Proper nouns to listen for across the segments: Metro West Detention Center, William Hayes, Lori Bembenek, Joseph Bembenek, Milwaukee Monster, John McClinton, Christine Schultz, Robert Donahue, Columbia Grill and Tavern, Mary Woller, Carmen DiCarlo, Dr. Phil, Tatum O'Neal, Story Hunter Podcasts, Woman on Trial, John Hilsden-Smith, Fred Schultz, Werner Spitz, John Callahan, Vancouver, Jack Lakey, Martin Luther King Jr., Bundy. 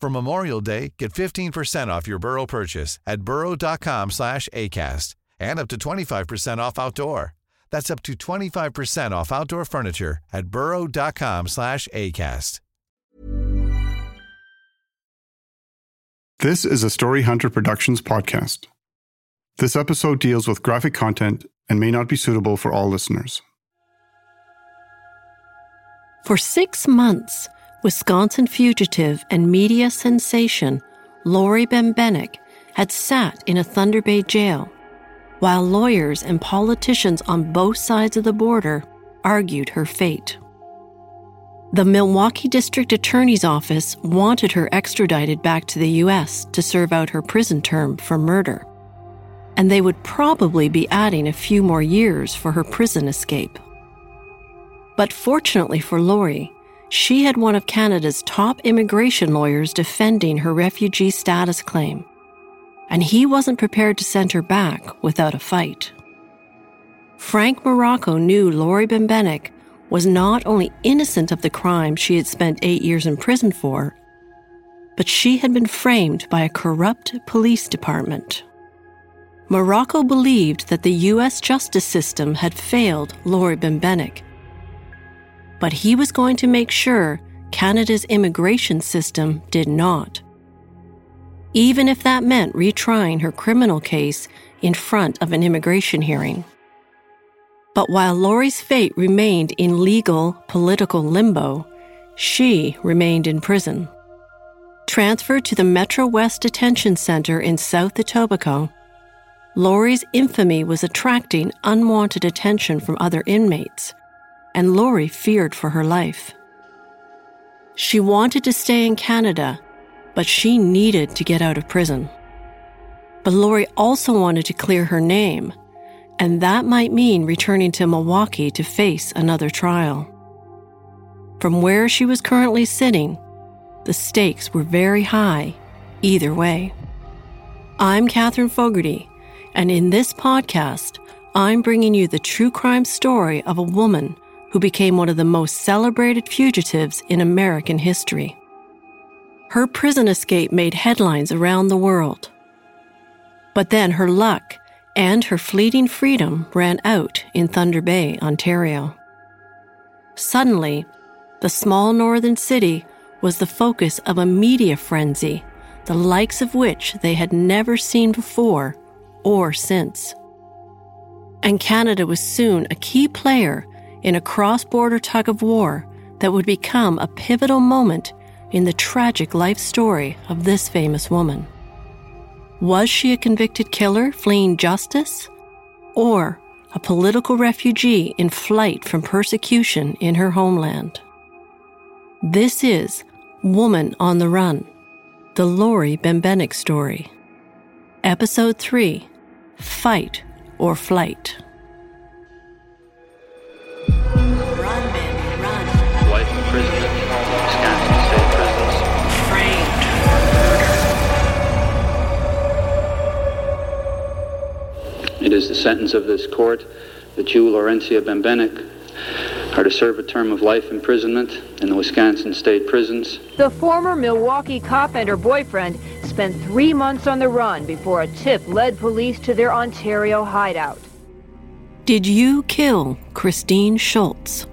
For Memorial Day, get 15% off your Burrow purchase at burrow.com/ACAST and up to 25% off outdoor. That's up to 25% off outdoor furniture at burrow.com/ACAST. This is a Story Hunter Productions podcast. This episode deals with graphic content and may not be suitable for all listeners. For 6 months, Wisconsin fugitive and media sensation Lori Bembenek had sat in a Thunder Bay jail while lawyers and politicians on both sides of the border argued her fate. The Milwaukee District Attorney's Office wanted her extradited back to the U.S. to serve out her prison term for murder, and they would probably be adding a few more years for her prison escape. But fortunately for Lori, she had one of Canada's top immigration lawyers defending her refugee status claim, and he wasn't prepared to send her back without a fight. Frank Morocco knew Lori Bembenek was not only innocent of the crime she had spent 8 years in prison for, but she had been framed by a corrupt police department. Morocco believed that the U.S. justice system had failed Lori Bembenek, but he was going to make sure Canada's immigration system did not, even if that meant retrying her criminal case in front of an immigration hearing. But while Lori's fate remained in legal, political limbo, she remained in prison. Transferred to the Metro West Detention Center in South Etobicoke, Lori's infamy was attracting unwanted attention from other inmates, and Lori feared for her life. She wanted to stay in Canada, but she needed to get out of prison. But Lori also wanted to clear her name, and that might mean returning to Milwaukee to face another trial. From where she was currently sitting, the stakes were very high either way. I'm Catherine Fogarty, and in this podcast, I'm bringing you the true crime story of a woman who became one of the most celebrated fugitives in American history. Her prison escape made headlines around the world. But then her luck and her fleeting freedom ran out in Thunder Bay, Ontario. Suddenly, the small northern city was the focus of a media frenzy, the likes of which they had never seen before or since. And Canada was soon a key player in a cross-border tug-of-war that would become a pivotal moment in the tragic life story of this famous woman. Was she a convicted killer fleeing justice, or a political refugee in flight from persecution in her homeland? This is Woman on the Run, the Lori Bembenek story. Episode 3, Fight or Flight. It is the sentence of this court that you, Laurentia Bembenek, are to serve a term of life imprisonment in the Wisconsin State Prisons. The former Milwaukee cop and her boyfriend spent 3 months on the run before a tip led police to their Ontario hideout. Did you kill Christine Schultz?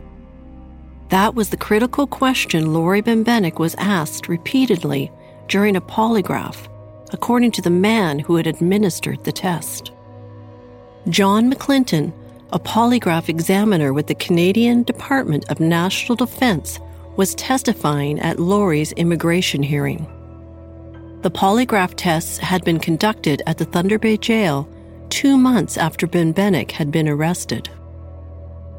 That was the critical question Lori Bembenek was asked repeatedly during a polygraph according to the man who had administered the test. John McClinton, a polygraph examiner with the Canadian Department of National Defense, was testifying at Lori's immigration hearing. The polygraph tests had been conducted at the Thunder Bay jail 2 months after Bembenek had been arrested.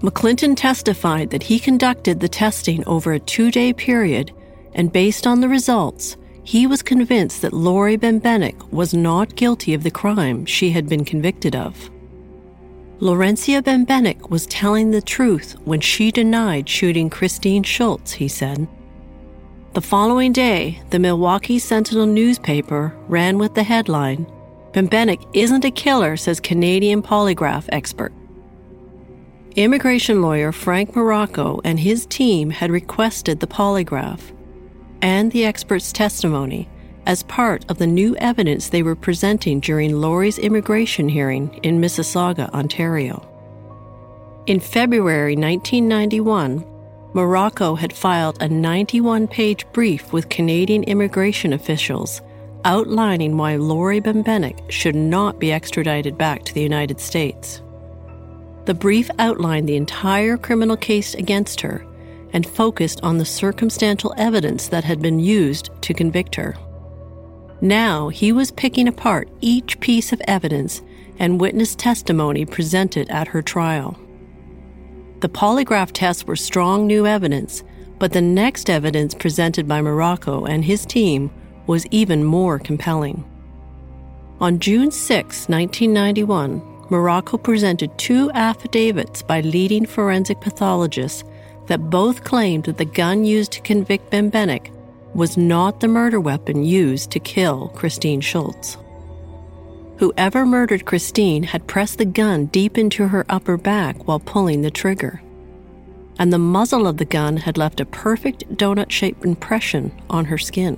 McClinton testified that he conducted the testing over a 2-day period, and based on the results, he was convinced that Lori Bembenek was not guilty of the crime she had been convicted of. Laurencia Bembenek was telling the truth when she denied shooting Christine Schultz, he said. The following day, the Milwaukee Sentinel newspaper ran with the headline, "Bembenek isn't a killer, says Canadian polygraph expert." Immigration lawyer Frank Morocco and his team had requested the polygraph and the expert's testimony as part of the new evidence they were presenting during Lori's immigration hearing in Mississauga, Ontario. In February 1991, Morocco had filed a 91-page brief with Canadian immigration officials outlining why Lori Bembenek should not be extradited back to the United States. The brief outlined the entire criminal case against her and focused on the circumstantial evidence that had been used to convict her. Now he was picking apart each piece of evidence and witness testimony presented at her trial. The polygraph tests were strong new evidence, but the next evidence presented by Morocco and his team was even more compelling. On June 6, 1991, Morocco presented 2 affidavits by leading forensic pathologists that both claimed that the gun used to convict Bembenek was not the murder weapon used to kill Christine Schultz. Whoever murdered Christine had pressed the gun deep into her upper back while pulling the trigger, and the muzzle of the gun had left a perfect donut-shaped impression on her skin.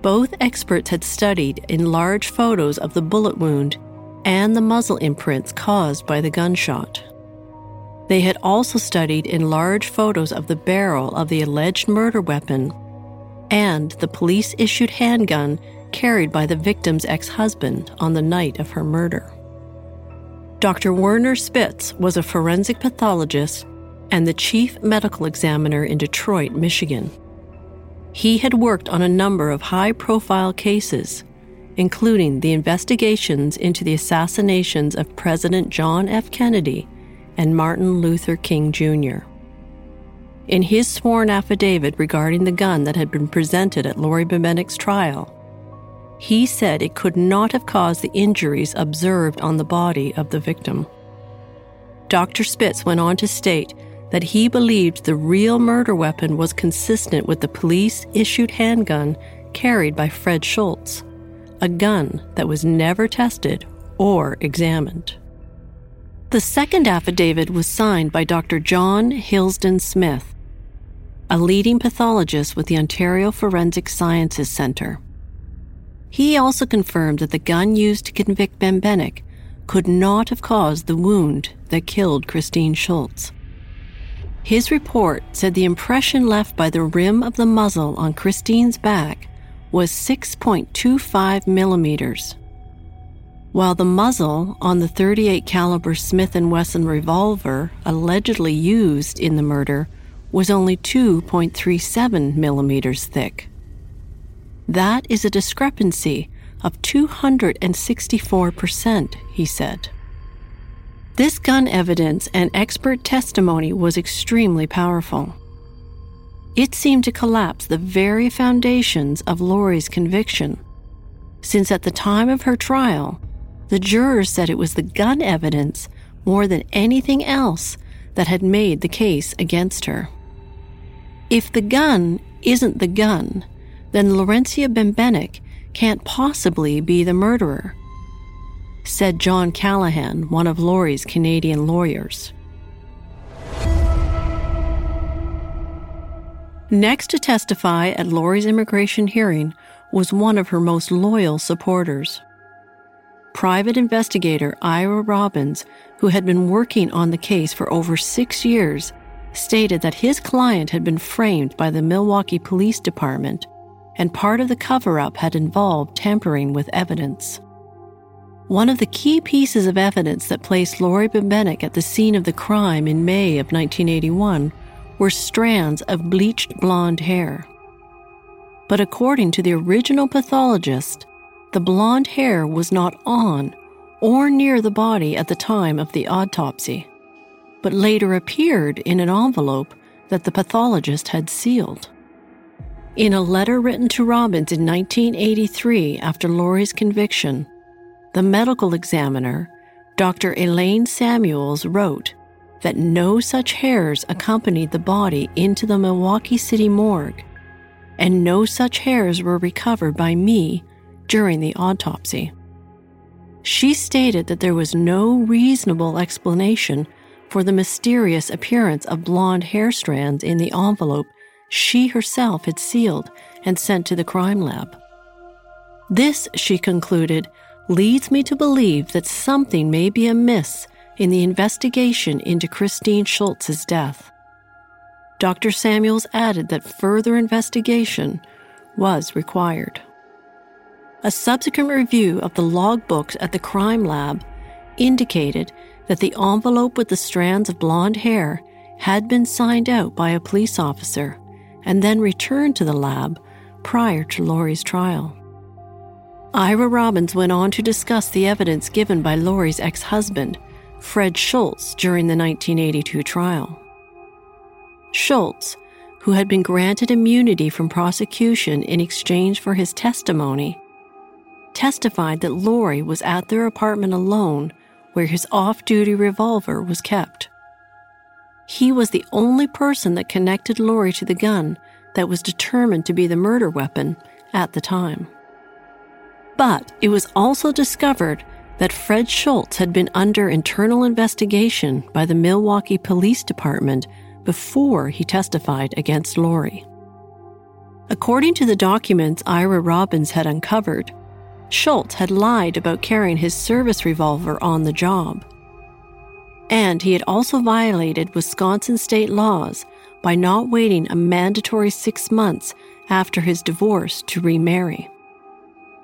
Both experts had studied enlarged photos of the bullet wound and the muzzle imprints caused by the gunshot. They had also studied enlarged photos of the barrel of the alleged murder weapon and the police-issued handgun carried by the victim's ex-husband on the night of her murder. Dr. Werner Spitz was a forensic pathologist and the chief medical examiner in Detroit, Michigan. He had worked on a number of high-profile cases, including the investigations into the assassinations of President John F. Kennedy and Martin Luther King Jr. In his sworn affidavit regarding the gun that had been presented at Lori Bembenek's trial, he said it could not have caused the injuries observed on the body of the victim. Dr. Spitz went on to state that he believed the real murder weapon was consistent with the police-issued handgun carried by Fred Schultz, a gun that was never tested or examined. The second affidavit was signed by Dr. John Hilsden-Smith, a leading pathologist with the Ontario Forensic Sciences Centre. He also confirmed that the gun used to convict Bembenek could not have caused the wound that killed Christine Schultz. His report said the impression left by the rim of the muzzle on Christine's back was 6.25 millimeters, while the muzzle on the .38 caliber Smith & Wesson revolver allegedly used in the murder was only 2.37 millimeters thick. That is a discrepancy of 264%, he said. This gun evidence and expert testimony was extremely powerful. It seemed to collapse the very foundations of Lori's conviction, since at the time of her trial, the jurors said it was the gun evidence more than anything else that had made the case against her. If the gun isn't the gun, then Laurencia Bembenek can't possibly be the murderer, said John Callahan, one of Lori's Canadian lawyers. Next to testify at Lori's immigration hearing was one of her most loyal supporters, private investigator Ira Robbins, who had been working on the case for over 6 years, stated that his client had been framed by the Milwaukee Police Department and part of the cover-up had involved tampering with evidence. One of the key pieces of evidence that placed Lori Bembenek at the scene of the crime in May of 1981 were strands of bleached blonde hair. But according to the original pathologist, the blonde hair was not on or near the body at the time of the autopsy, but later appeared in an envelope that the pathologist had sealed. In a letter written to Robbins in 1983 after Lori's conviction, the medical examiner, Dr. Elaine Samuels, wrote that no such hairs accompanied the body into the Milwaukee City morgue, and no such hairs were recovered by me during the autopsy. She stated that there was no reasonable explanation for the mysterious appearance of blonde hair strands in the envelope she herself had sealed and sent to the crime lab. This, she concluded, leads me to believe that something may be amiss in the investigation into Christine Schultz's death. Dr. Samuels added that further investigation was required. A subsequent review of the logbooks at the crime lab indicated that the envelope with the strands of blonde hair had been signed out by a police officer and then returned to the lab prior to Lori's trial. Ira Robbins went on to discuss the evidence given by Lori's ex-husband, Fred Schultz, during the 1982 trial. Schultz, who had been granted immunity from prosecution in exchange for his testimony, testified that Lori was at their apartment alone where his off-duty revolver was kept. He was the only person that connected Lori to the gun that was determined to be the murder weapon at the time. But it was also discovered that Fred Schultz had been under internal investigation by the Milwaukee Police Department before he testified against Lori. According to the documents Ira Robbins had uncovered, Schultz had lied about carrying his service revolver on the job. And he had also violated Wisconsin state laws by not waiting a mandatory 6 months after his divorce to remarry.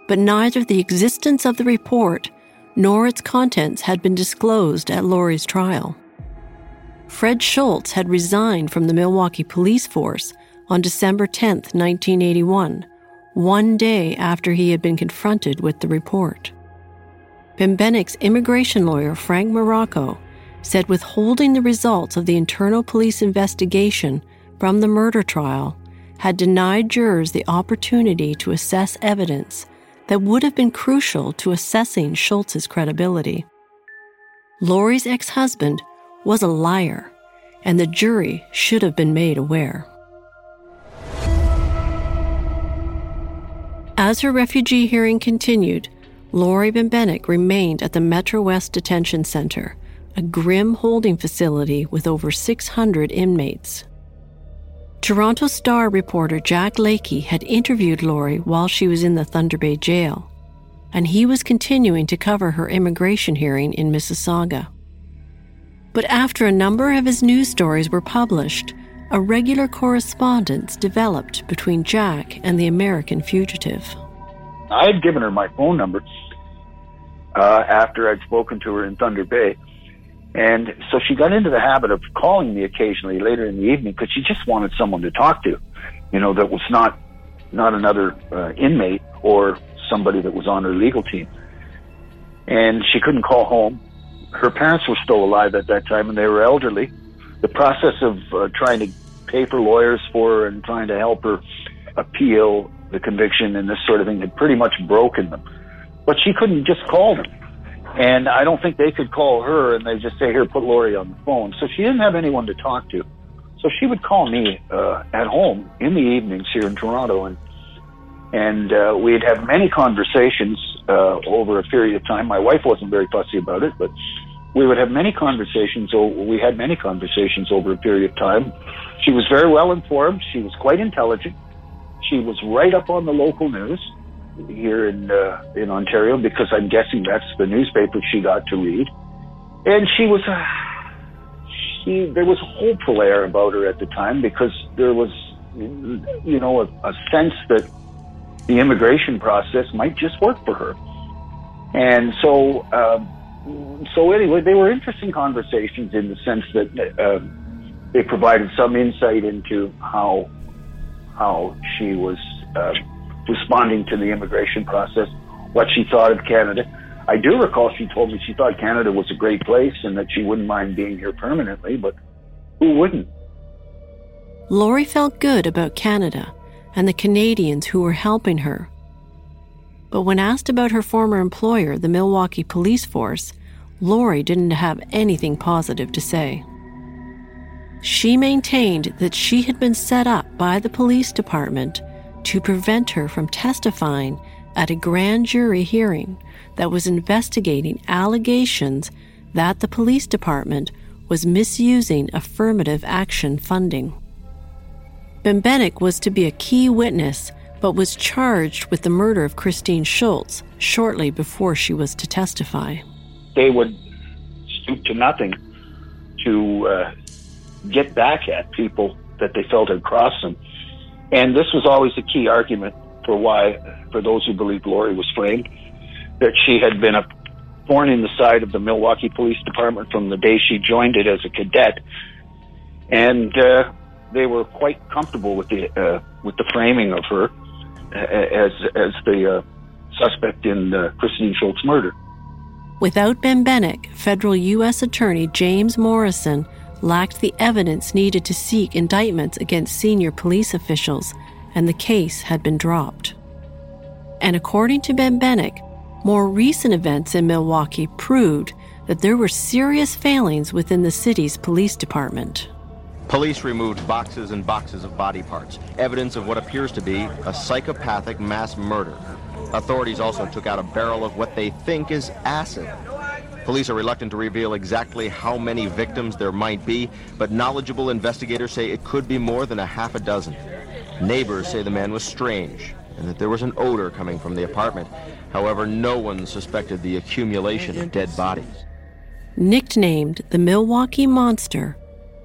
But neither the existence of the report nor its contents had been disclosed at Lori's trial. Fred Schultz had resigned from the Milwaukee police force on December 10, 1981, one day after he had been confronted with the report. Bembenek's immigration lawyer, Frank Morocco, said withholding the results of the internal police investigation from the murder trial had denied jurors the opportunity to assess evidence that would have been crucial to assessing Schultz's credibility. Lori's ex-husband was a liar, and the jury should have been made aware. As her refugee hearing continued, Lori Bembenek remained at the Metro West Detention Center, a grim holding facility with over 600 inmates. Toronto Star reporter Jack Lakey had interviewed Lori while she was in the Thunder Bay jail, and he was continuing to cover her immigration hearing in Mississauga. But after a number of his news stories were published, a regular correspondence developed between Jack and the American fugitive. I had given her my phone number after I'd spoken to her in Thunder Bay. And so she got into the habit of calling me occasionally later in the evening because she just wanted someone to talk to, you know, that was not another inmate or somebody that was on her legal team. And she couldn't call home. Her parents were still alive at that time, and they were elderly. The process of trying to pay for lawyers for her and trying to help her appeal the conviction and this sort of thing had pretty much broken them. But she couldn't just call them. And I don't think they could call her, and they just say, here, put Lori on the phone. So she didn't have anyone to talk to. So she would call me at home in the evenings here in Toronto, and we'd have many conversations over a period of time. My wife wasn't very fussy about it, but we would have many conversations. We had many conversations over a period of time. She was very well informed. She was quite intelligent. She was right up on the local news here in Ontario, because I'm guessing that's the newspaper she got to read. And she was there was a hopeful air about her at the time, because there was a sense that the immigration process might just work for her. And so, anyway, they were interesting conversations in the sense that they provided some insight into how she was responding to the immigration process, what she thought of Canada. I do recall she told me she thought Canada was a great place and that she wouldn't mind being here permanently, but who wouldn't? Lori felt good about Canada and the Canadians who were helping her. But when asked about her former employer, the Milwaukee Police Force, Lori didn't have anything positive to say. She maintained that she had been set up by the police department to prevent her from testifying at a grand jury hearing that was investigating allegations that the police department was misusing affirmative action funding. Bembenek was to be a key witness, but was charged with the murder of Christine Schultz shortly before she was to testify. They would stoop to nothing to get back at people that they felt had crossed them. And this was always a key argument for those who believed Lori was framed, that she had been a thorn in the side of the Milwaukee Police Department from the day she joined it as a cadet. And they were quite comfortable with the framing of her as the suspect in Christine Schultz's murder. Without Bembenek, federal U.S. Attorney James Morrison lacked the evidence needed to seek indictments against senior police officials, and the case had been dropped. And according to Bembenek, more recent events in Milwaukee proved that there were serious failings within the city's police department. Police removed boxes and boxes of body parts, evidence of what appears to be a psychopathic mass murder. Authorities also took out a barrel of what they think is acid. Police are reluctant to reveal exactly how many victims there might be, but knowledgeable investigators say it could be more than 6. Neighbors say the man was strange and that there was an odor coming from the apartment. However, no one suspected the accumulation of dead bodies. Nicknamed the Milwaukee Monster,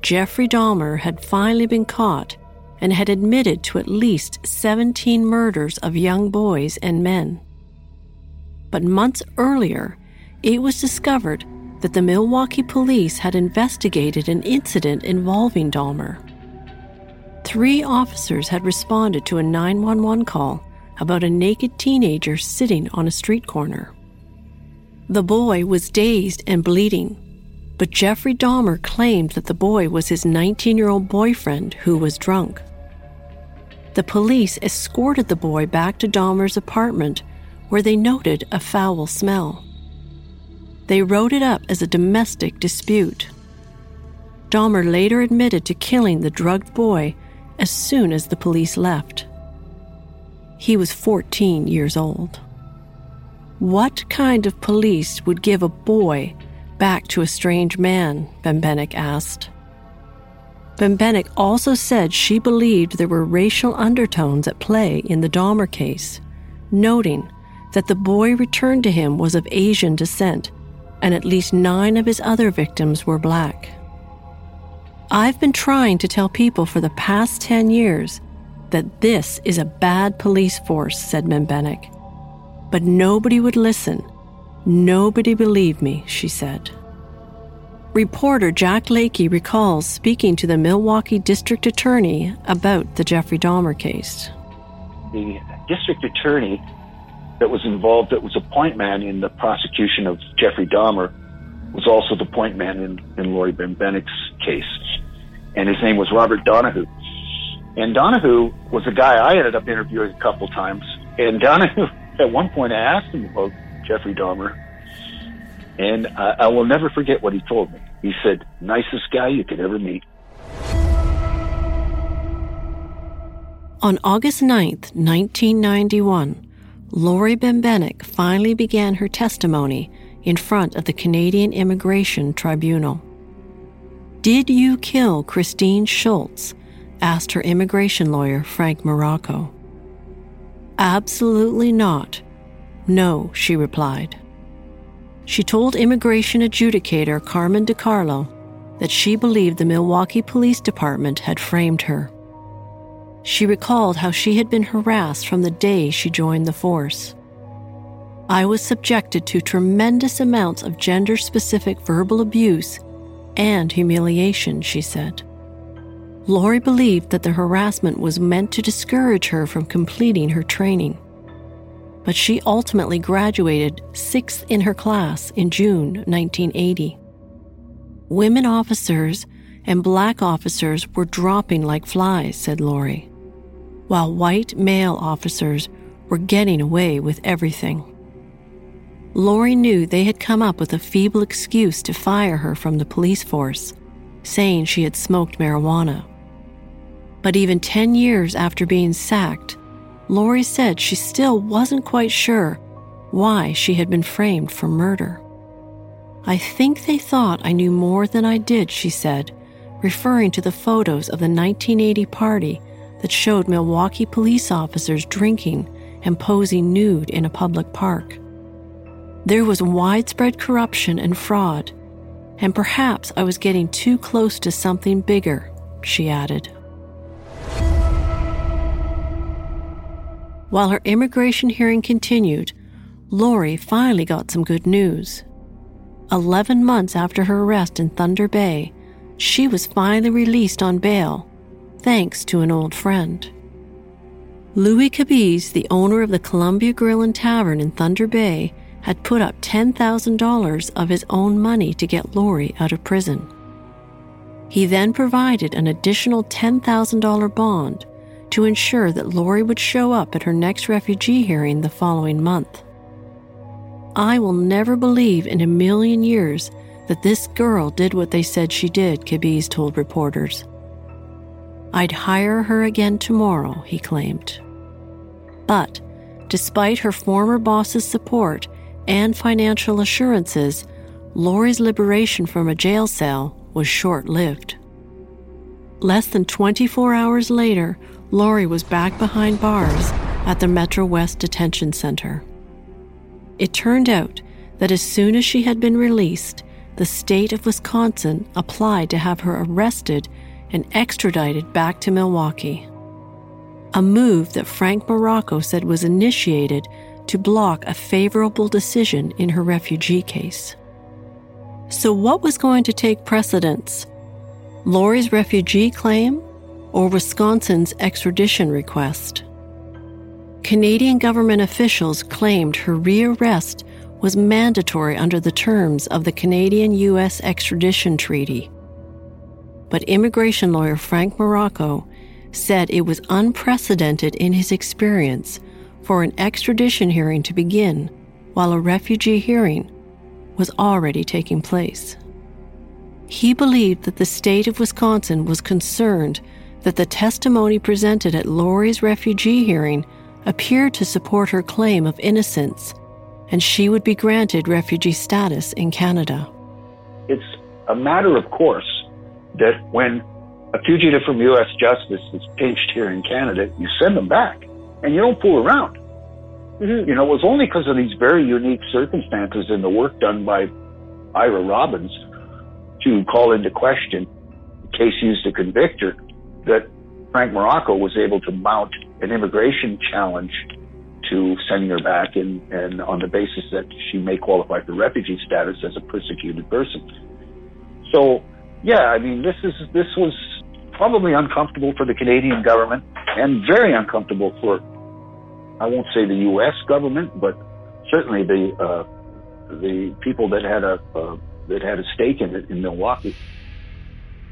Jeffrey Dahmer had finally been caught and had admitted to at least 17 murders of young boys and men. But months earlier, it was discovered that the Milwaukee police had investigated an incident involving Dahmer. 3 officers had responded to a 911 call about a naked teenager sitting on a street corner. The boy was dazed and bleeding, but Jeffrey Dahmer claimed that the boy was his 19-year-old boyfriend who was drunk. The police escorted the boy back to Dahmer's apartment, where they noted a foul smell. They wrote it up as a domestic dispute. Dahmer later admitted to killing the drugged boy as soon as the police left. He was 14 years old. What kind of police would give a boy back to a strange man, Bembenek asked. Bembenek also said she believed there were racial undertones at play in the Dahmer case, noting that the boy returned to him was of Asian descent, and at least 9 of his other victims were black. I've been trying to tell people for the past 10 years that this is a bad police force, said Bembenek, but nobody would listen. Nobody believed me, she said. Reporter Jack Lakey recalls speaking to the Milwaukee District Attorney about the Jeffrey Dahmer case. The district attorney that was involved, that was a point man in the prosecution of Jeffrey Dahmer, was also the point man in Lori Bembenek's case. And his name was Robert Donahue. And Donahue was a guy I ended up interviewing a couple times. And Donahue, at one point, I asked him about Jeffrey Dahmer, and I will never forget what he told me. He said, "Nicest guy you could ever meet." On August 9th, 1991, Lori Bembenek finally began her testimony in front of the Canadian Immigration Tribunal. "Did you kill Christine Schultz?" asked her immigration lawyer, Frank Morocco. "Absolutely not. No," she replied. She told immigration adjudicator Carmen DiCarlo that she believed the Milwaukee Police Department had framed her. She recalled how she had been harassed from the day she joined the force. I was subjected to tremendous amounts of gender-specific verbal abuse and humiliation, she said. Lori believed that the harassment was meant to discourage her from completing her training. But she ultimately graduated sixth in her class in June 1980. Women officers and black officers were dropping like flies, said Lori, while white male officers were getting away with everything. Lori knew they had come up with a feeble excuse to fire her from the police force, saying she had smoked marijuana. But even 10 years after being sacked, Lori said she still wasn't quite sure why she had been framed for murder. I think they thought I knew more than I did, she said, referring to the photos of the 1980 party that showed Milwaukee police officers drinking and posing nude in a public park. There was widespread corruption and fraud, and perhaps I was getting too close to something bigger, she added. While her immigration hearing continued, Lori finally got some good news. 11 months after her arrest in Thunder Bay, she was finally released on bail, thanks to an old friend. Louis Cabiz, the owner of the Columbia Grill and Tavern in Thunder Bay, had put up $10,000 of his own money to get Lori out of prison. He then provided an additional $10,000 bond to ensure that Lori would show up at her next refugee hearing the following month. I will never believe in a million years that this girl did what they said she did, Cabiz told reporters. I'd hire her again tomorrow, he claimed. But despite her former boss's support and financial assurances, Lori's liberation from a jail cell was short-lived. Less than 24 hours later, Lori was back behind bars at the Metro West Detention Center. It turned out that as soon as she had been released, the state of Wisconsin applied to have her arrested and extradited back to Milwaukee, a move that Frank Morocco said was initiated to block a favorable decision in her refugee case. So what was going to take precedence? Lori's refugee claim or Wisconsin's extradition request? Canadian government officials claimed her rearrest was mandatory under the terms of the Canadian-U.S. Extradition Treaty. But immigration lawyer Frank Morocco said it was unprecedented in his experience for an extradition hearing to begin while a refugee hearing was already taking place. He believed that the state of Wisconsin was concerned that the testimony presented at Lori's refugee hearing appeared to support her claim of innocence, and she would be granted refugee status in Canada. It's a matter of course that when a fugitive from U.S. justice is pinched here in Canada, you send them back, and you don't fool around. Mm-hmm. You know, it was only because of these very unique circumstances and the work done by Ira Robbins to call into question the case used to convict her that Frank Morocco was able to mount an immigration challenge to sending her back and on the basis that she may qualify for refugee status as a persecuted person. So, yeah, I mean, this was probably uncomfortable for the Canadian government and very uncomfortable for, I won't say the U.S. government, but certainly the people that had a stake in it in Milwaukee.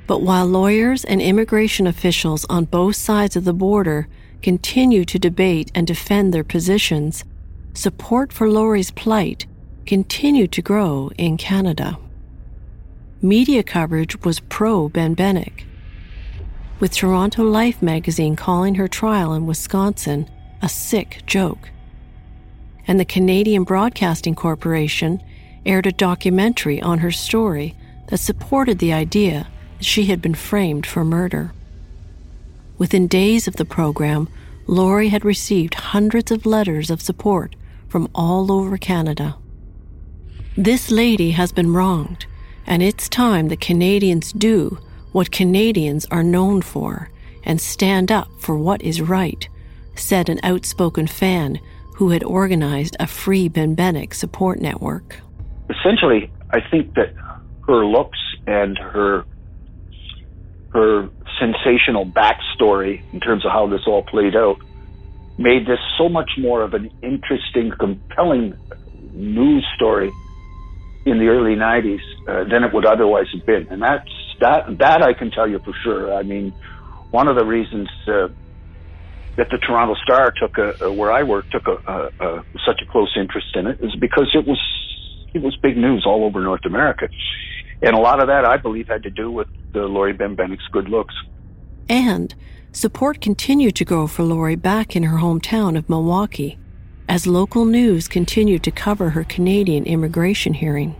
But while lawyers and immigration officials on both sides of the border continue to debate and defend their positions, support for Lori's plight continued to grow in Canada. Media coverage was pro-Bembenek, with Toronto Life magazine calling her trial in Wisconsin a sick joke. And the Canadian Broadcasting Corporation aired a documentary on her story that supported the idea she had been framed for murder. Within days of the program, Lori had received hundreds of letters of support from all over Canada. This lady has been wronged, and it's time the Canadians do what Canadians are known for and stand up for what is right, said an outspoken fan who had organized a free Bembenek support network. Essentially, I think that her looks and her sensational backstory in terms of how this all played out made this so much more of an interesting, compelling news story in the early 90s than it would otherwise have been. And that I can tell you for sure. I mean, one of the reasons that the Toronto Star where I work took such a close interest in it is because it was big news all over North America. And a lot of that, I believe, had to do with Lori Bembenek's good looks. And support continued to grow for Lori back in her hometown of Milwaukee as local news continued to cover her Canadian immigration hearing.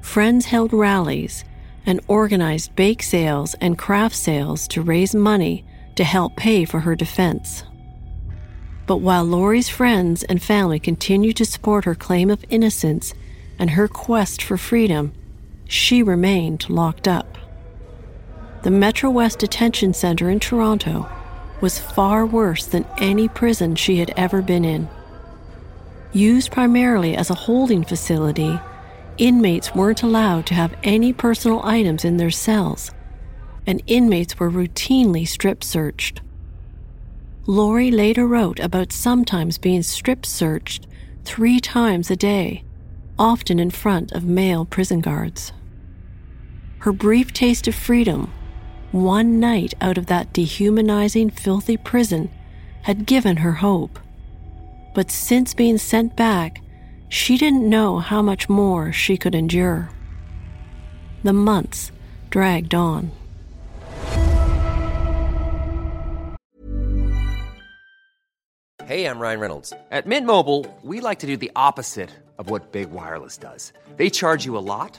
Friends held rallies and organized bake sales and craft sales to raise money to help pay for her defense. But while Lori's friends and family continued to support her claim of innocence and her quest for freedom, she remained locked up. The Metro West Detention Center in Toronto was far worse than any prison she had ever been in. Used primarily as a holding facility, inmates weren't allowed to have any personal items in their cells, and inmates were routinely strip-searched. Lori later wrote about sometimes being strip-searched 3 times a day, often in front of male prison guards. Her brief taste of freedom, one night out of that dehumanizing, filthy prison, had given her hope. But since being sent back, she didn't know how much more she could endure. The months dragged on. Hey, I'm Ryan Reynolds. At Mint Mobile, we like to do the opposite of what Big Wireless does. They charge you a lot,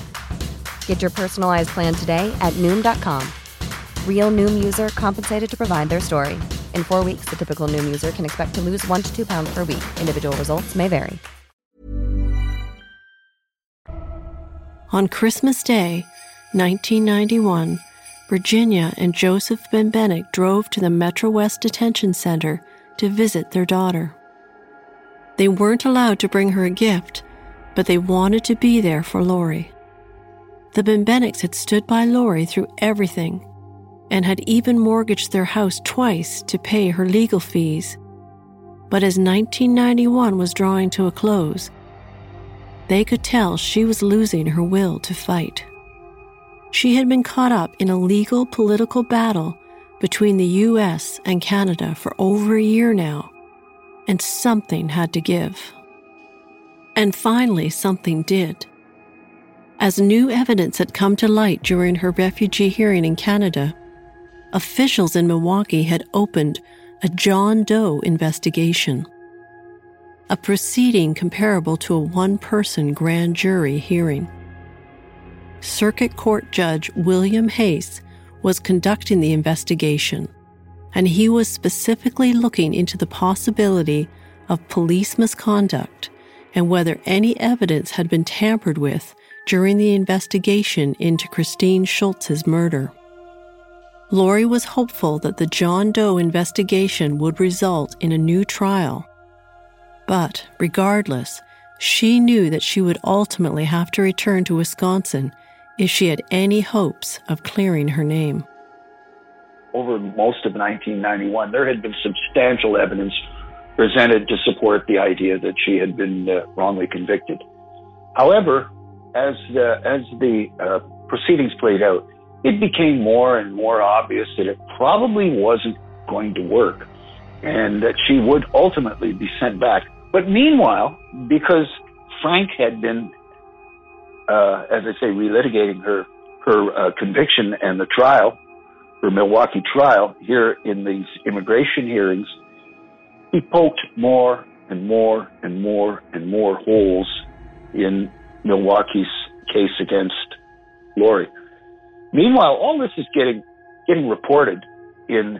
Get your personalized plan today at Noom.com. Real Noom user compensated to provide their story. In 4 weeks, the typical Noom user can expect to lose 1 to 2 pounds per week. Individual results may vary. On Christmas Day, 1991, Virginia and Joseph Bembenek drove to the Metro West Detention Center to visit their daughter. They weren't allowed to bring her a gift, but they wanted to be there for Lori. The Bembeneks had stood by Lori through everything and had even mortgaged their house twice to pay her legal fees. But as 1991 was drawing to a close, they could tell she was losing her will to fight. She had been caught up in a legal political battle between the U.S. and Canada for over a year now, and something had to give. And finally, something did. As new evidence had come to light during her refugee hearing in Canada, officials in Milwaukee had opened a John Doe investigation, a proceeding comparable to a one-person grand jury hearing. Circuit Court Judge William Hayes was conducting the investigation, and he was specifically looking into the possibility of police misconduct and whether any evidence had been tampered with during the investigation into Christine Schultz's murder. Lori was hopeful that the John Doe investigation would result in a new trial. But, regardless, she knew that she would ultimately have to return to Wisconsin if she had any hopes of clearing her name. Over most of 1991, there had been substantial evidence presented to support the idea that she had been wrongly convicted. However, As the proceedings played out, it became more and more obvious that it probably wasn't going to work and that she would ultimately be sent back. But meanwhile, because Frank had been, as I say, relitigating her conviction and the trial, her Milwaukee trial, here in these immigration hearings, he poked more and more and more and more holes in Milwaukee's case against Lori. Meanwhile, all this is getting reported in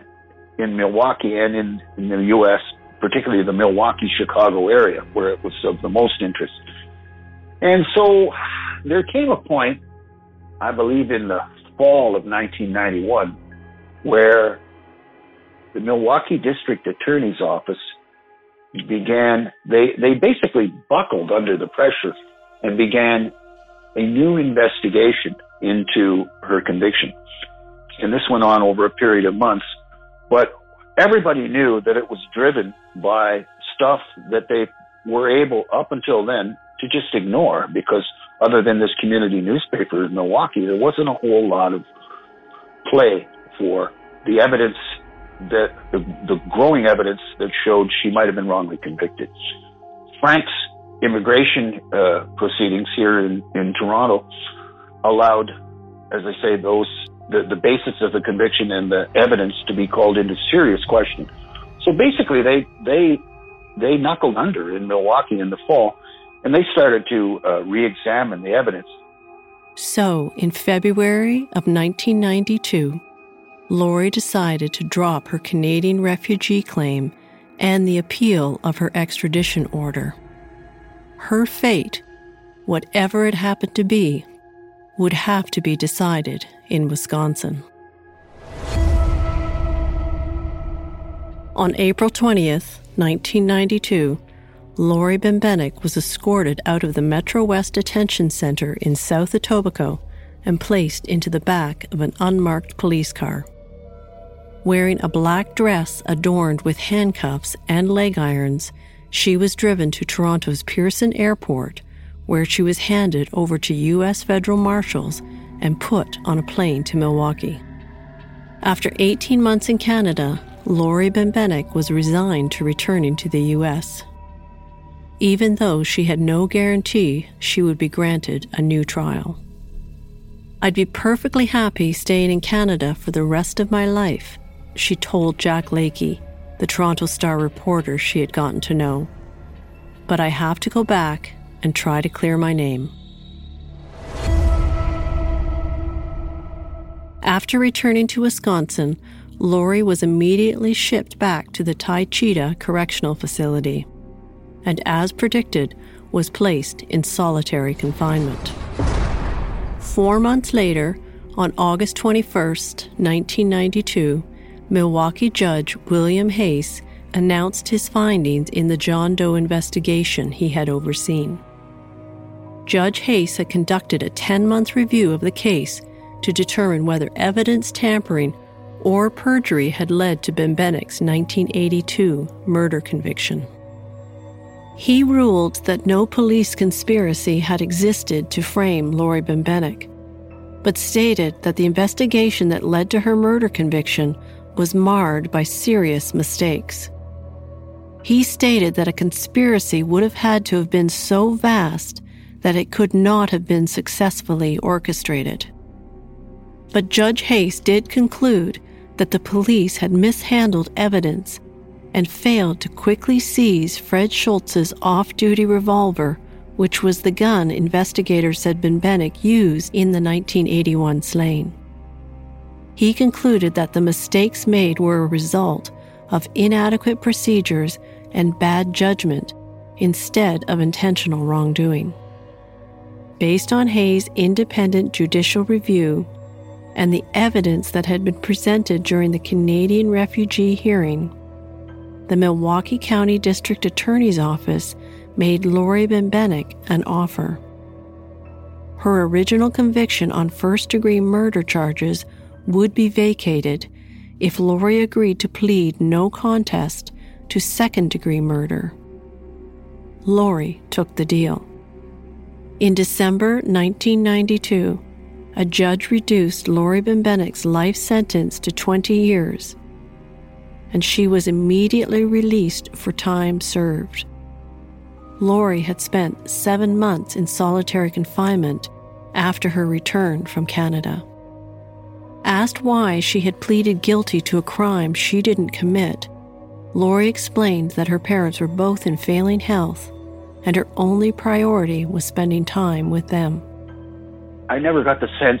Milwaukee and in the U.S., particularly the Milwaukee-Chicago area, where it was of the most interest. And so there came a point, I believe in the fall of 1991, where the Milwaukee District Attorney's Office began, they basically buckled under the pressure and began a new investigation into her conviction. And this went on over a period of months, but everybody knew that it was driven by stuff that they were able, up until then, to just ignore, because other than this community newspaper in Milwaukee, there wasn't a whole lot of play for the evidence, that the growing evidence that showed she might have been wrongly convicted. Frank's immigration proceedings here in Toronto allowed, as I say, the basis of the conviction and the evidence to be called into serious question. So basically they knuckled under in Milwaukee in the fall, and they started to re-examine the evidence. So in February of 1992, Lori decided to drop her Canadian refugee claim and the appeal of her extradition order. Her fate, whatever it happened to be, would have to be decided in Wisconsin. On April 20th, 1992, Lori Bembenek was escorted out of the Metro West Detention Center in South Etobicoke and placed into the back of an unmarked police car. Wearing a black dress adorned with handcuffs and leg irons, she was driven to Toronto's Pearson Airport, where she was handed over to U.S. federal marshals and put on a plane to Milwaukee. After 18 months in Canada, Lori Bembenek was resigned to returning to the U.S., even though she had no guarantee she would be granted a new trial. "I'd be perfectly happy staying in Canada for the rest of my life," she told Jack Lakey, the Toronto Star reporter she had gotten to know. "But I have to go back and try to clear my name." After returning to Wisconsin, Lori was immediately shipped back to the Taycheedah Correctional Facility and, as predicted, was placed in solitary confinement. 4 months later, on August 21st, 1992, Milwaukee Judge William Hayes announced his findings in the John Doe investigation he had overseen. Judge Hayes had conducted a 10-month review of the case to determine whether evidence tampering or perjury had led to Bembenek's 1982 murder conviction. He ruled that no police conspiracy had existed to frame Lori Bembenek, but stated that the investigation that led to her murder conviction was marred by serious mistakes. He stated that a conspiracy would have had to have been so vast that it could not have been successfully orchestrated. But Judge Hayes did conclude that the police had mishandled evidence and failed to quickly seize Fred Schultz's off-duty revolver, which was the gun investigators said Bembenek used in the 1981 slaying. He concluded that the mistakes made were a result of inadequate procedures and bad judgment instead of intentional wrongdoing. Based on Hayes' independent judicial review and the evidence that had been presented during the Canadian refugee hearing, the Milwaukee County District Attorney's Office made Lori Bembenek an offer. Her original conviction on first-degree murder charges would be vacated if Lori agreed to plead no contest to second-degree murder. Lori took the deal. In December 1992, a judge reduced Lori Bembenek's life sentence to 20 years, and she was immediately released for time served. Lori had spent 7 months in solitary confinement after her return from Canada. Asked why she had pleaded guilty to a crime she didn't commit, Lori explained that her parents were both in failing health and her only priority was spending time with them. I never got the sense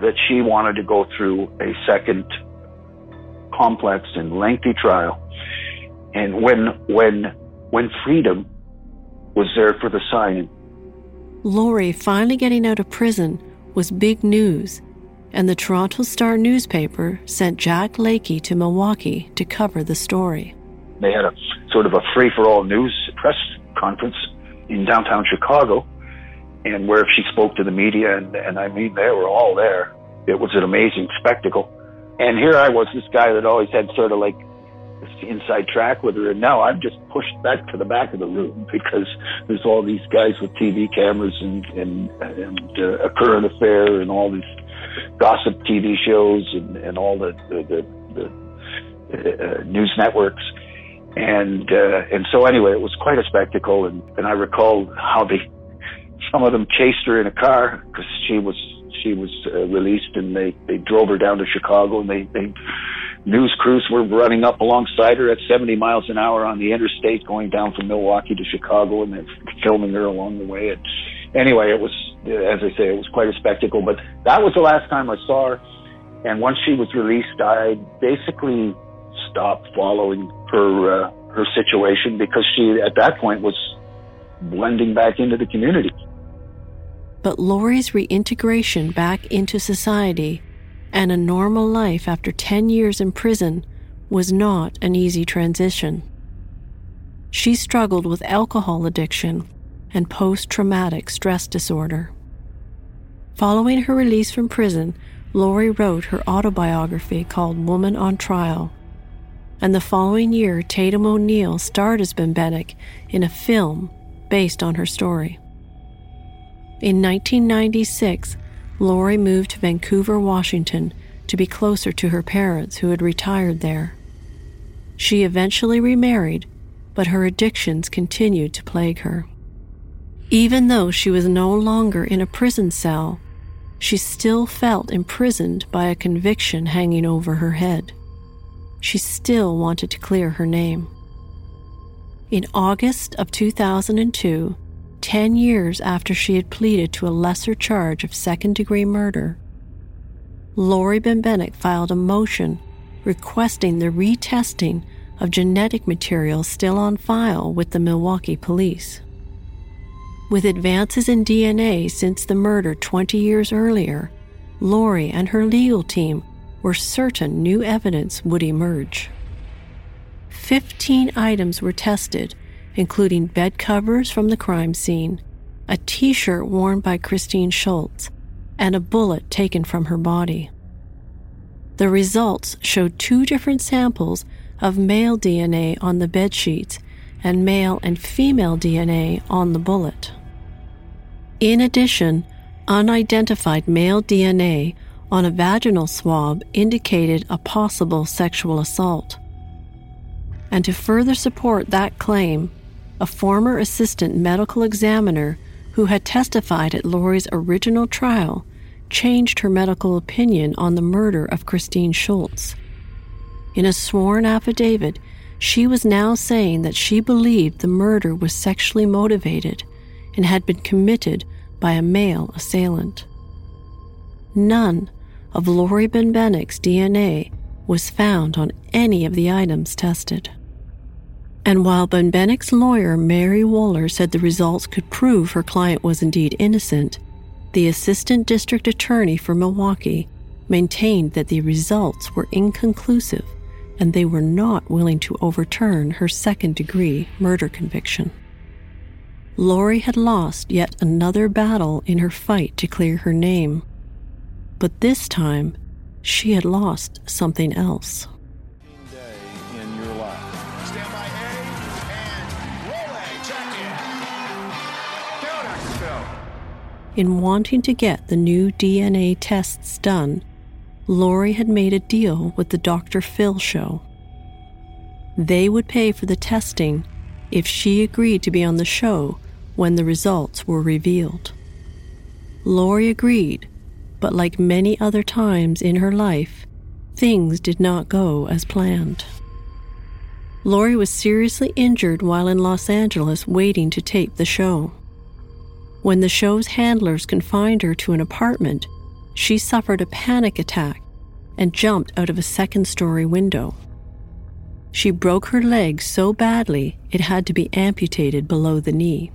that she wanted to go through a second complex and lengthy trial. And when freedom was there for the signing. Lori finally getting out of prison was big news, and the Toronto Star newspaper sent Jack Lakey to Milwaukee to cover the story. They had a sort of a free-for-all news press conference in downtown Chicago, and where she spoke to the media, and I mean, they were all there. It was an amazing spectacle. And here I was, this guy that always had sort of like this inside track with her, and now I'm just pushed back to the back of the room because there's all these guys with TV cameras and a current affair and all these gossip TV shows and all the news networks. And so anyway, it was quite a spectacle, and I recall how some of them chased her in a car because she was released, and they drove her down to Chicago, and they news crews were running up alongside her at 70 miles an hour on the interstate going down from Milwaukee to Chicago, and they're filming her along the way. And anyway, it was, as I say, it was quite a spectacle, but that was the last time I saw her. And once she was released, I basically stopped following her situation because she, at that point, was blending back into the community. But Lori's reintegration back into society and a normal life after 10 years in prison was not an easy transition. She struggled with alcohol addiction and post-traumatic stress disorder. Following her release from prison, Lori wrote her autobiography called Woman on Trial, and the following year, Tatum O'Neal starred as Bembenek in a film based on her story. In 1996, Lori moved to Vancouver, Washington, to be closer to her parents, who had retired there. She eventually remarried, but her addictions continued to plague her. Even though she was no longer in a prison cell, she still felt imprisoned by a conviction hanging over her head. She still wanted to clear her name. In August of 2002, 10 years after she had pleaded to a lesser charge of second-degree murder, Lori Bembenek filed a motion requesting the retesting of genetic material still on file with the Milwaukee police. With advances in DNA since the murder 20 years earlier, Lori and her legal team were certain new evidence would emerge. 15 items were tested, including bed covers from the crime scene, a t-shirt worn by Christine Schultz, and a bullet taken from her body. The results showed two different samples of male DNA on the bedsheets and male and female DNA on the bullet. In addition, unidentified male DNA on a vaginal swab indicated a possible sexual assault. And to further support that claim, a former assistant medical examiner who had testified at Lori's original trial changed her medical opinion on the murder of Christine Schultz. In a sworn affidavit, she was now saying that she believed the murder was sexually motivated and had been committed by a male assailant. None of Lori Benbenek's DNA was found on any of the items tested. And while Benbenek's lawyer, Mary Woller, said the results could prove her client was indeed innocent, the assistant district attorney for Milwaukee maintained that the results were inconclusive and they were not willing to overturn her second-degree murder conviction. Lori had lost yet another battle in her fight to clear her name. But this time, she had lost something else. In wanting to get the new DNA tests done, Lori had made a deal with the Dr. Phil show. They would pay for the testing if she agreed to be on the show when the results were revealed. Lori agreed, but like many other times in her life, things did not go as planned. Lori was seriously injured while in Los Angeles waiting to tape the show. When the show's handlers confined her to an apartment, she suffered a panic attack and jumped out of a second-story window. She broke her leg so badly it had to be amputated below the knee.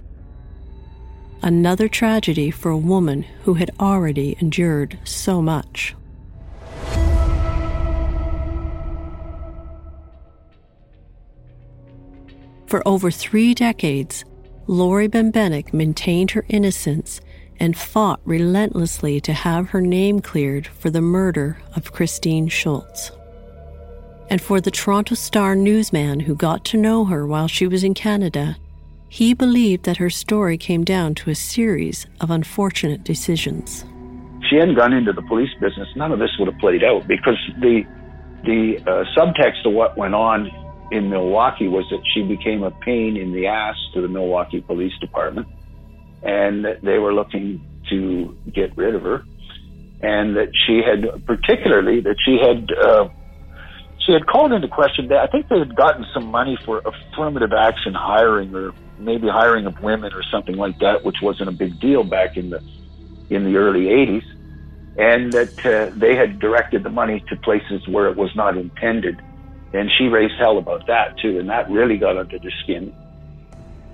Another tragedy for a woman who had already endured so much. For over 3 decades, Lori Bembenek maintained her innocence and fought relentlessly to have her name cleared for the murder of Christine Schultz. And for the Toronto Star newsman who got to know her while she was in Canada, he believed that her story came down to a series of unfortunate decisions. If she hadn't gone into the police business, none of this would have played out, because the subtext of what went on in Milwaukee was that she became a pain in the ass to the Milwaukee Police Department, and that they were looking to get rid of her, and that she had, particularly, that she had called into question that I think they had gotten some money for affirmative action hiring, or maybe hiring of women or something like that, which wasn't a big deal back in the early 80s, and that they had directed the money to places where it was not intended. And she raised hell about that, too, and that really got under their skin.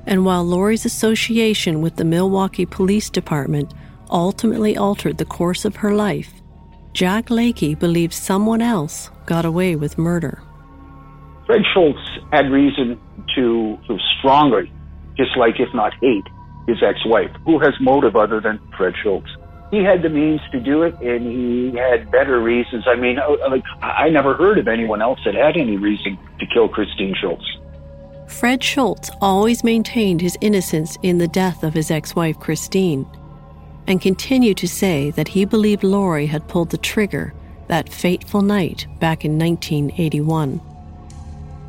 And while Lori's association with the Milwaukee Police Department ultimately altered the course of her life, Jack Lakey believed someone else got away with murder. Fred Schultz had reason to strongly dislike, if not hate, his ex-wife. Who has motive other than Fred Schultz? He had the means to do it, and he had better reasons. I mean, like, I never heard of anyone else that had any reason to kill Christine Schultz. Fred Schultz always maintained his innocence in the death of his ex-wife, Christine, and continued to say that he believed Lori had pulled the trigger that fateful night back in 1981.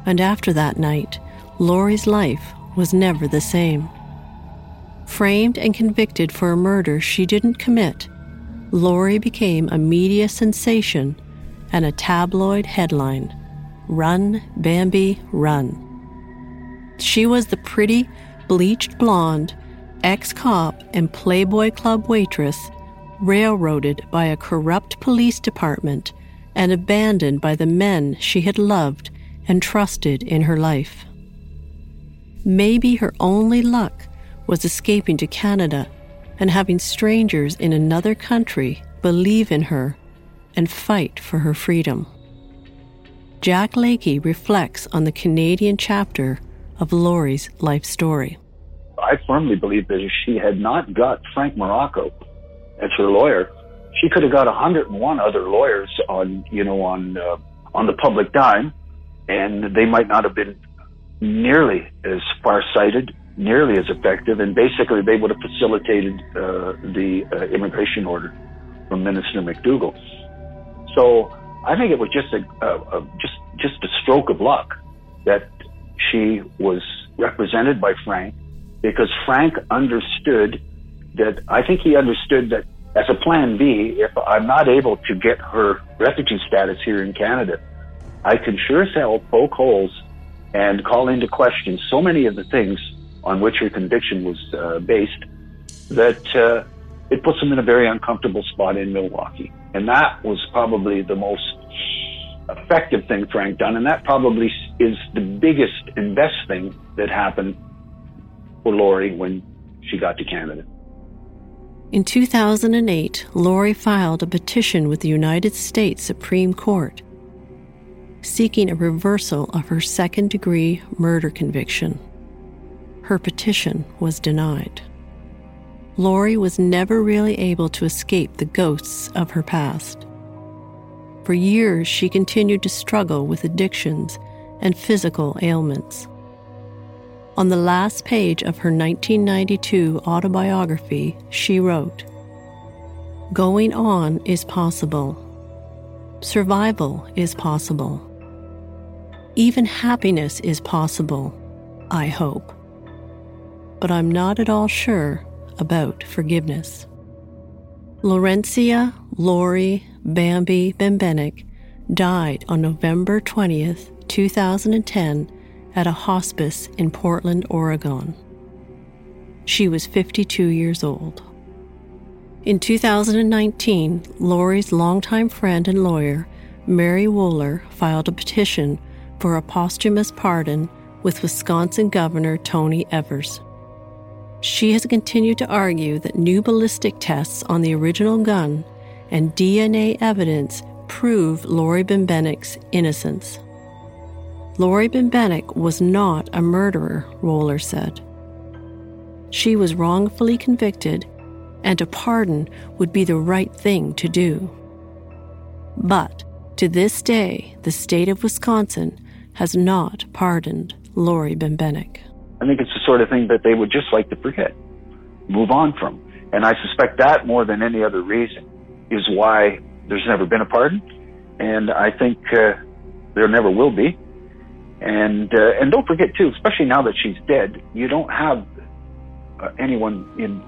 And after that night, Lori's life was never the same. Framed and convicted for a murder she didn't commit, Lori became a media sensation and a tabloid headline. Run, Bambi, run. She was the pretty, bleached blonde, ex-cop and Playboy Club waitress railroaded by a corrupt police department and abandoned by the men she had loved and trusted in her life. Maybe her only luck was escaping to Canada and having strangers in another country believe in her and fight for her freedom. Jack Lakey reflects on the Canadian chapter of Lori's life story. I firmly believe that if she had not got Frank Morocco as her lawyer, she could have got 101 other lawyers on the public dime, and they might not have been nearly as farsighted, nearly as effective, and basically they would have facilitated the immigration order from Minister McDougall. So I think it was just a stroke of luck that she was represented by Frank, because Frank understood that, I think he understood that as a plan B, if I'm not able to get her refugee status here in Canada, I can sure as hell poke holes and call into question so many of the things on which her conviction was based that it puts him in a very uncomfortable spot in Milwaukee. And that was probably the most effective thing Frank done, and that probably is the biggest and best thing that happened for Lori when she got to Canada. In 2008, Lori filed a petition with the United States Supreme Court seeking a reversal of her second-degree murder conviction. Her petition was denied. Lori was never really able to escape the ghosts of her past. For years, she continued to struggle with addictions and physical ailments. On the last page of her 1992 autobiography, she wrote, "Going on is possible. Survival is possible. Even happiness is possible, I hope. But I'm not at all sure about forgiveness." Laurencia Lori Bambi Bembenek died on November 20th, 2010 at a hospice in Portland, Oregon. She was 52 years old. In 2019, Lori's longtime friend and lawyer, Mary Woller, filed a petition for a posthumous pardon with Wisconsin Governor Tony Evers. She has continued to argue that new ballistic tests on the original gun and DNA evidence prove Lori Bembenek's innocence. Lori Bembenek was not a murderer, Woller said. She was wrongfully convicted, and a pardon would be the right thing to do. But to this day, the state of Wisconsin has not pardoned Lori Bembenek. I think it's the sort of thing that they would just like to forget, move on from. And I suspect that more than any other reason is why there's never been a pardon. And I think there never will be. And don't forget, too, especially now that she's dead, you don't have anyone in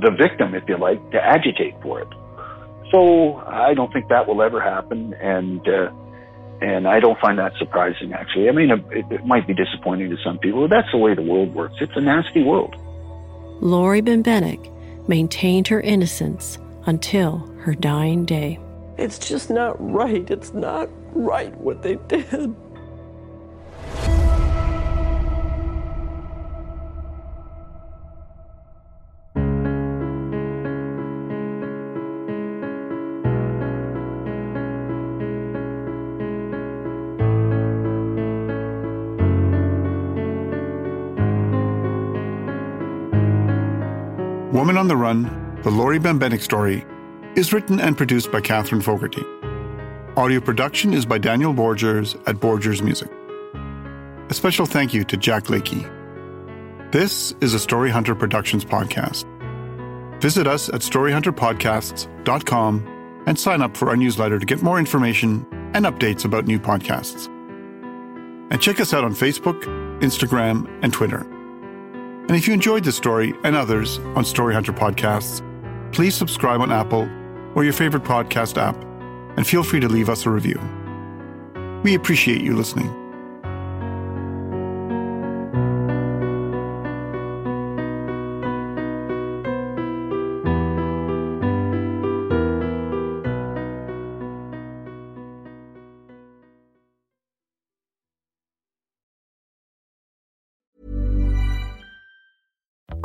the victim, if you like, to agitate for it. So I don't think that will ever happen. And I don't find that surprising, actually. I mean, it might be disappointing to some people, but that's the way the world works. It's a nasty world. Lori Bembenek maintained her innocence until her dying day. It's just not right. It's not right what they did. Woman on the Run, The Lori Bembenek Story, is written and produced by Catherine Fogarty. Audio production is by Daniel Borgers at Borgers Music. A special thank you to Jack Lakey. This is a Story Hunter Productions podcast. Visit us at storyhunterpodcasts.com and sign up for our newsletter to get more information and updates about new podcasts. And check us out on Facebook, Instagram, and Twitter. And if you enjoyed this story and others on Story Hunter Podcasts, please subscribe on Apple or your favorite podcast app, and feel free to leave us a review. We appreciate you listening.